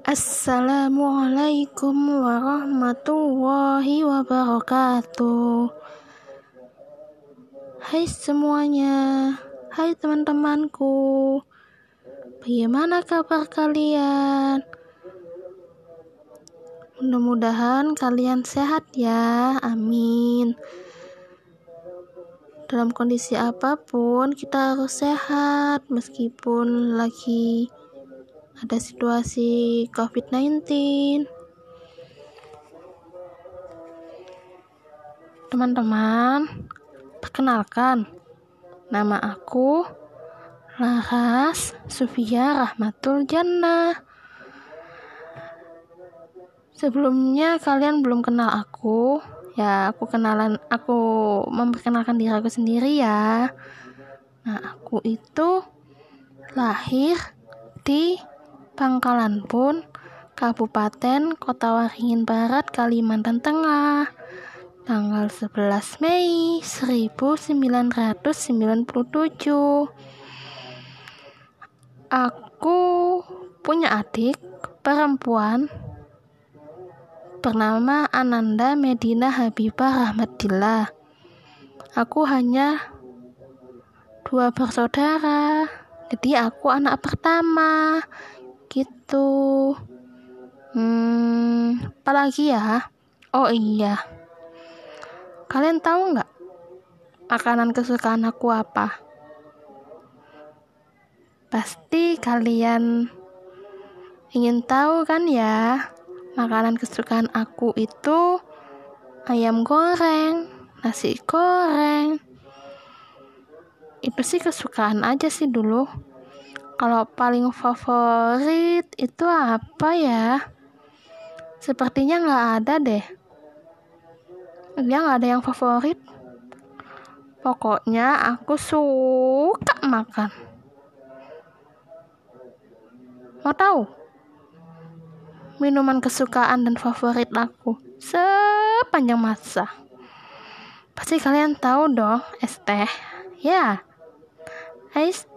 Assalamualaikum warahmatullahi wabarakatuh. Hai semuanya, hai teman-temanku. Bagaimana kabar kalian? Mudah-mudahan kalian sehat ya, amin. Dalam kondisi apapun kita harus sehat, meskipun lagi ada situasi COVID-19. Teman-teman, perkenalkan, nama aku Laras Sufia Rahmatul Jannah. Sebelumnya kalian belum kenal aku, ya aku memperkenalkan diri aku sendiri ya. Nah, aku itu lahir di Pangkalanpun, Kabupaten Kotawaringin Barat, Kalimantan Tengah, tanggal 11 Mei 1997. Aku punya adik perempuan bernama Ananda Medina Habibah Rahmat Dillah. Aku hanya 2 bersaudara, jadi aku anak pertama. Gitu. Apalagi ya? Oh iya. Kalian tahu nggak makanan kesukaan aku apa? Pasti kalian ingin tahu kan ya? Makanan kesukaan aku itu ayam goreng, nasi goreng. Itu sih kesukaan aja sih dulu. Kalau paling favorit itu apa ya? Sepertinya nggak ada deh. Ya nggak ada yang favorit. Pokoknya aku suka makan. Mau tahu minuman kesukaan dan favorit aku sepanjang masa? Pasti kalian tahu dong, es teh. Ya, Ice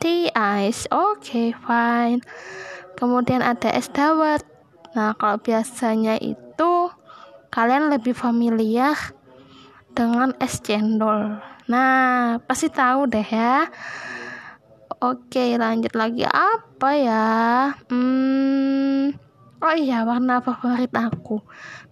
tea. Okay, fine. Kemudian ada es dawet. Nah, kalau biasanya itu kalian lebih familiar dengan es cendol. Nah, pasti tahu deh ya. Oke, lanjut lagi apa ya? Oh iya, warna favorit aku.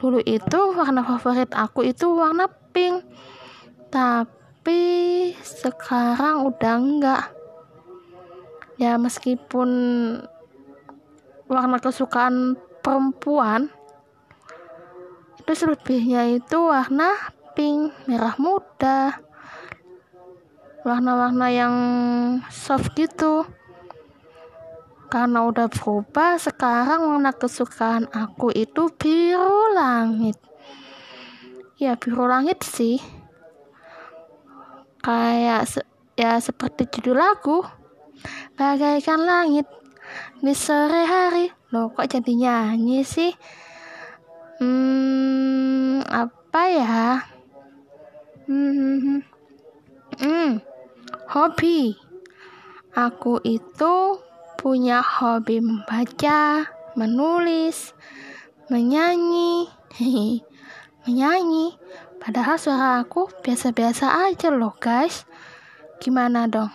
Dulu itu warna favorit aku itu warna pink. Tapi sekarang udah enggak. Ya meskipun warna kesukaan perempuan itu selebihnya itu warna pink, merah muda, warna-warna yang soft gitu. Karena udah berubah, sekarang warna kesukaan aku itu biru langit. Ya biru langit sih. Seperti judul lagu, bagaikan langit di sore hari. Loh, kok jadi nyanyi sih? Apa ya? Hobi. Aku itu punya hobi membaca, menulis, menyanyi. Menyanyi. Padahal suara aku biasa-biasa aja loh guys. Gimana dong?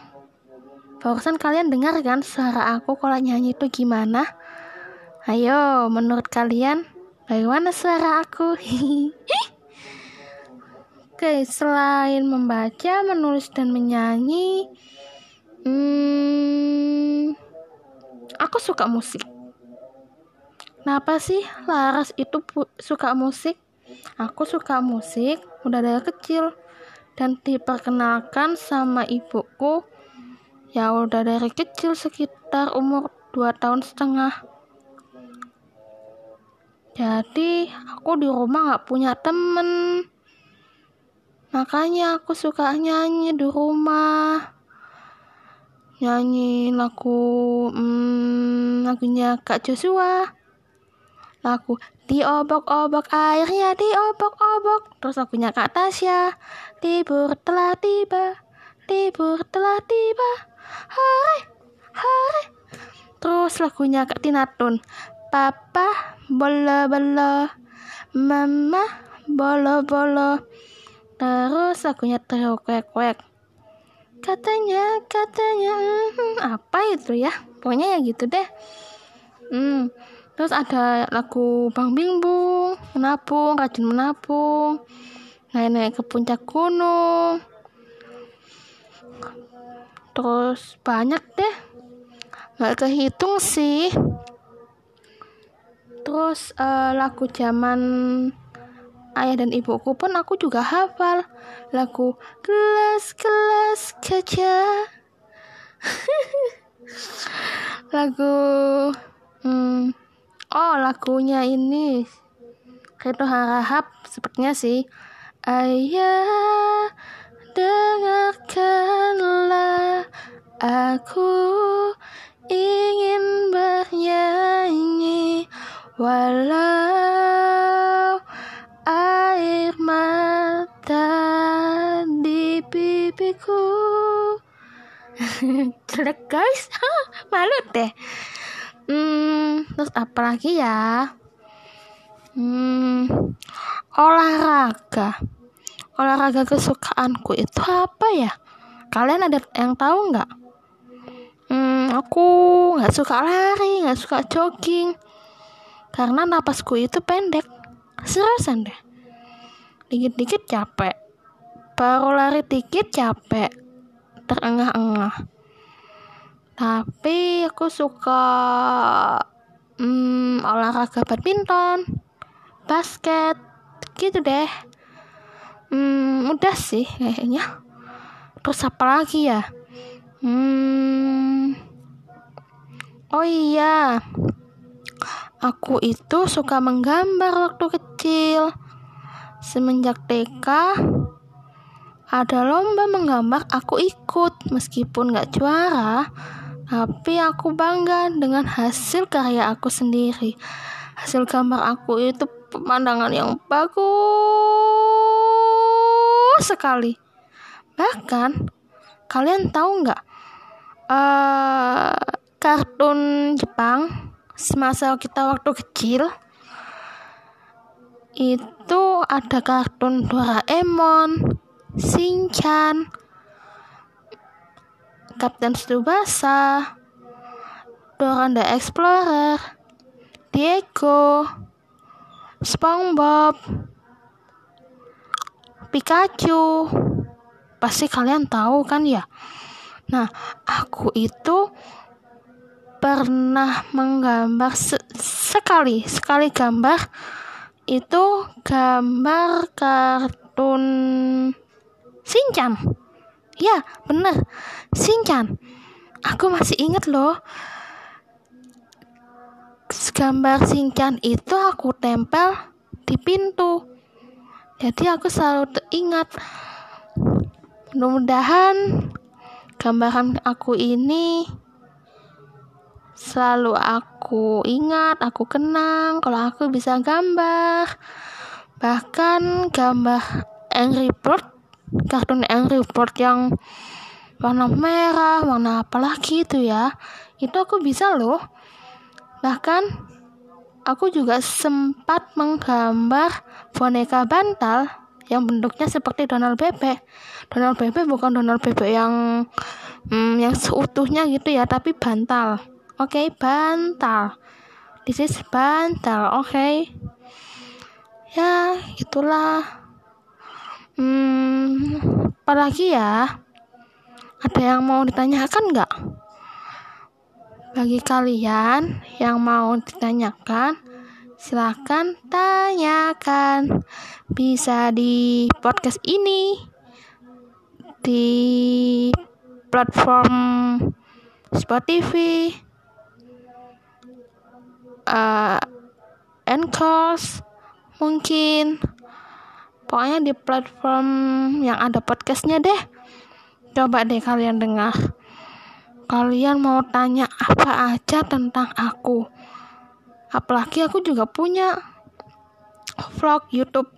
Barusan kalian dengar kan suara aku kalau nyanyi itu gimana? Ayo, menurut kalian bagaimana suara aku? Oke, selain membaca, menulis, dan menyanyi, aku suka musik. Kenapa sih Laras itu suka musik? Aku suka musik udah dari kecil dan diperkenalkan sama ibuku ya udah dari kecil, sekitar umur 2,5 tahun. Jadi aku di rumah gak punya temen, makanya aku suka nyanyi di rumah, nyanyi lagu lagunya Kak Joshua, lagu diobok-obok airnya, diobok-obok. Terus lagunya Kak Tasya, libur telah tiba, libur telah tiba, hore hore. Terus lagunya Kak Tinatun, Papa bolo-bolo, Mama bolo-bolo. Terus lagunya Trio kwek-kwek, Katanya apa itu ya, pokoknya ya gitu deh. Terus ada lagu Bang Bingbung, menabung, rajin menabung, naik-naik ke puncak gunung. Terus banyak deh, nggak kehitung sih. Terus lagu zaman ayah dan ibuku pun aku juga hafal, lagu kelas-kelas kaca. Lagu lagunya ini Rito Harahap sepertinya sih. Ayah, dengarkanlah, aku ingin bernyanyi, walau air mata di pipiku. Jelek guys. Malu deh. Terus apa lagi ya? Olahraga kesukaanku itu apa ya? Kalian ada yang tahu nggak? Aku nggak suka lari, nggak suka jogging, karena napasku itu pendek. Seriusan deh. Dikit-dikit capek, baru lari dikit capek, terengah-engah. Tapi aku suka olahraga badminton, basket, gitu deh. Udah sih kayaknya. Terus apa lagi ya? Oh iya, aku itu suka menggambar waktu kecil. Semenjak TK ada lomba menggambar, aku ikut. Meskipun gak juara, tapi aku bangga dengan hasil karya aku sendiri. Hasil gambar aku itu pemandangan yang bagus sekali. Bahkan kalian tahu nggak kartun Jepang semasa kita waktu kecil itu ada kartun Doraemon, Shinchan, Captain Stubasa, Doron The Explorer, Diego, Spongebob, Pikachu. Pasti kalian tahu kan ya. Nah, aku itu pernah menggambar sekali gambar itu gambar kartun Shinchan. Ya, bener, Shinchan. Aku masih ingat loh. Gambar Shinchan itu aku tempel di pintu. Jadi aku selalu teringat. Mudah-mudahan gambaran aku ini selalu aku ingat, aku kenang kalau aku bisa gambar. Bahkan gambar Angry Birds, kartun Angry Birds yang warna merah, warna apalagi itu ya, itu aku bisa loh. Bahkan aku juga sempat menggambar boneka bantal yang bentuknya seperti Donald Bebek. Donald Bebek bukan Donald Bebek yang seutuhnya gitu ya, tapi bantal. Oke, bantal. This is bantal, oke. Ya, itulah. Apalagi ya? Ada yang mau ditanyakan nggak? Bagi kalian yang mau ditanyakan, silahkan tanyakan. Bisa di podcast ini, di platform Spotify, Anchor, mungkin. Pokoknya di platform yang ada podcastnya deh. Coba deh kalian dengar. Kalian mau tanya apa aja tentang aku. Apalagi aku juga punya vlog YouTube.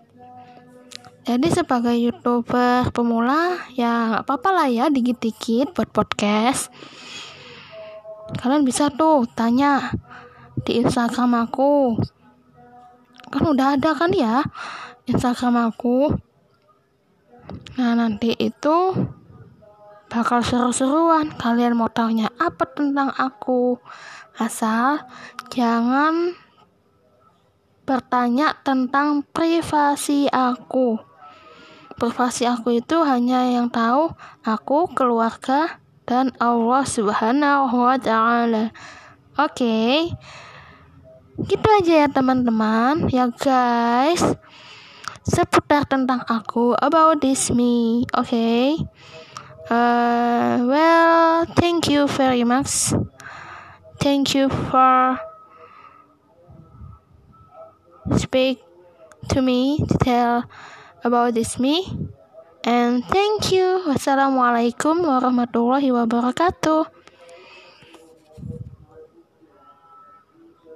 Jadi sebagai YouTuber pemula, ya nggak apa-apa lah ya, dikit-dikit buat podcast. Kalian bisa tuh tanya di Instagram aku. Kan udah ada kan ya Instagram aku. Nah, nanti itu bakal seru-seruan. Kalian mau taunya apa tentang aku? Asal jangan bertanya tentang privasi aku. Privasi aku itu hanya yang tahu aku, keluarga, dan Allah Subhanahu wa Ta'ala. Oke. Gitu aja ya teman-teman. Ya guys, seputar tentang aku, about this me. Oke. Well, thank you very much. Thank you for speak to me to tell about this me. And thank you. Wassalamualaikum warahmatullahi wabarakatuh.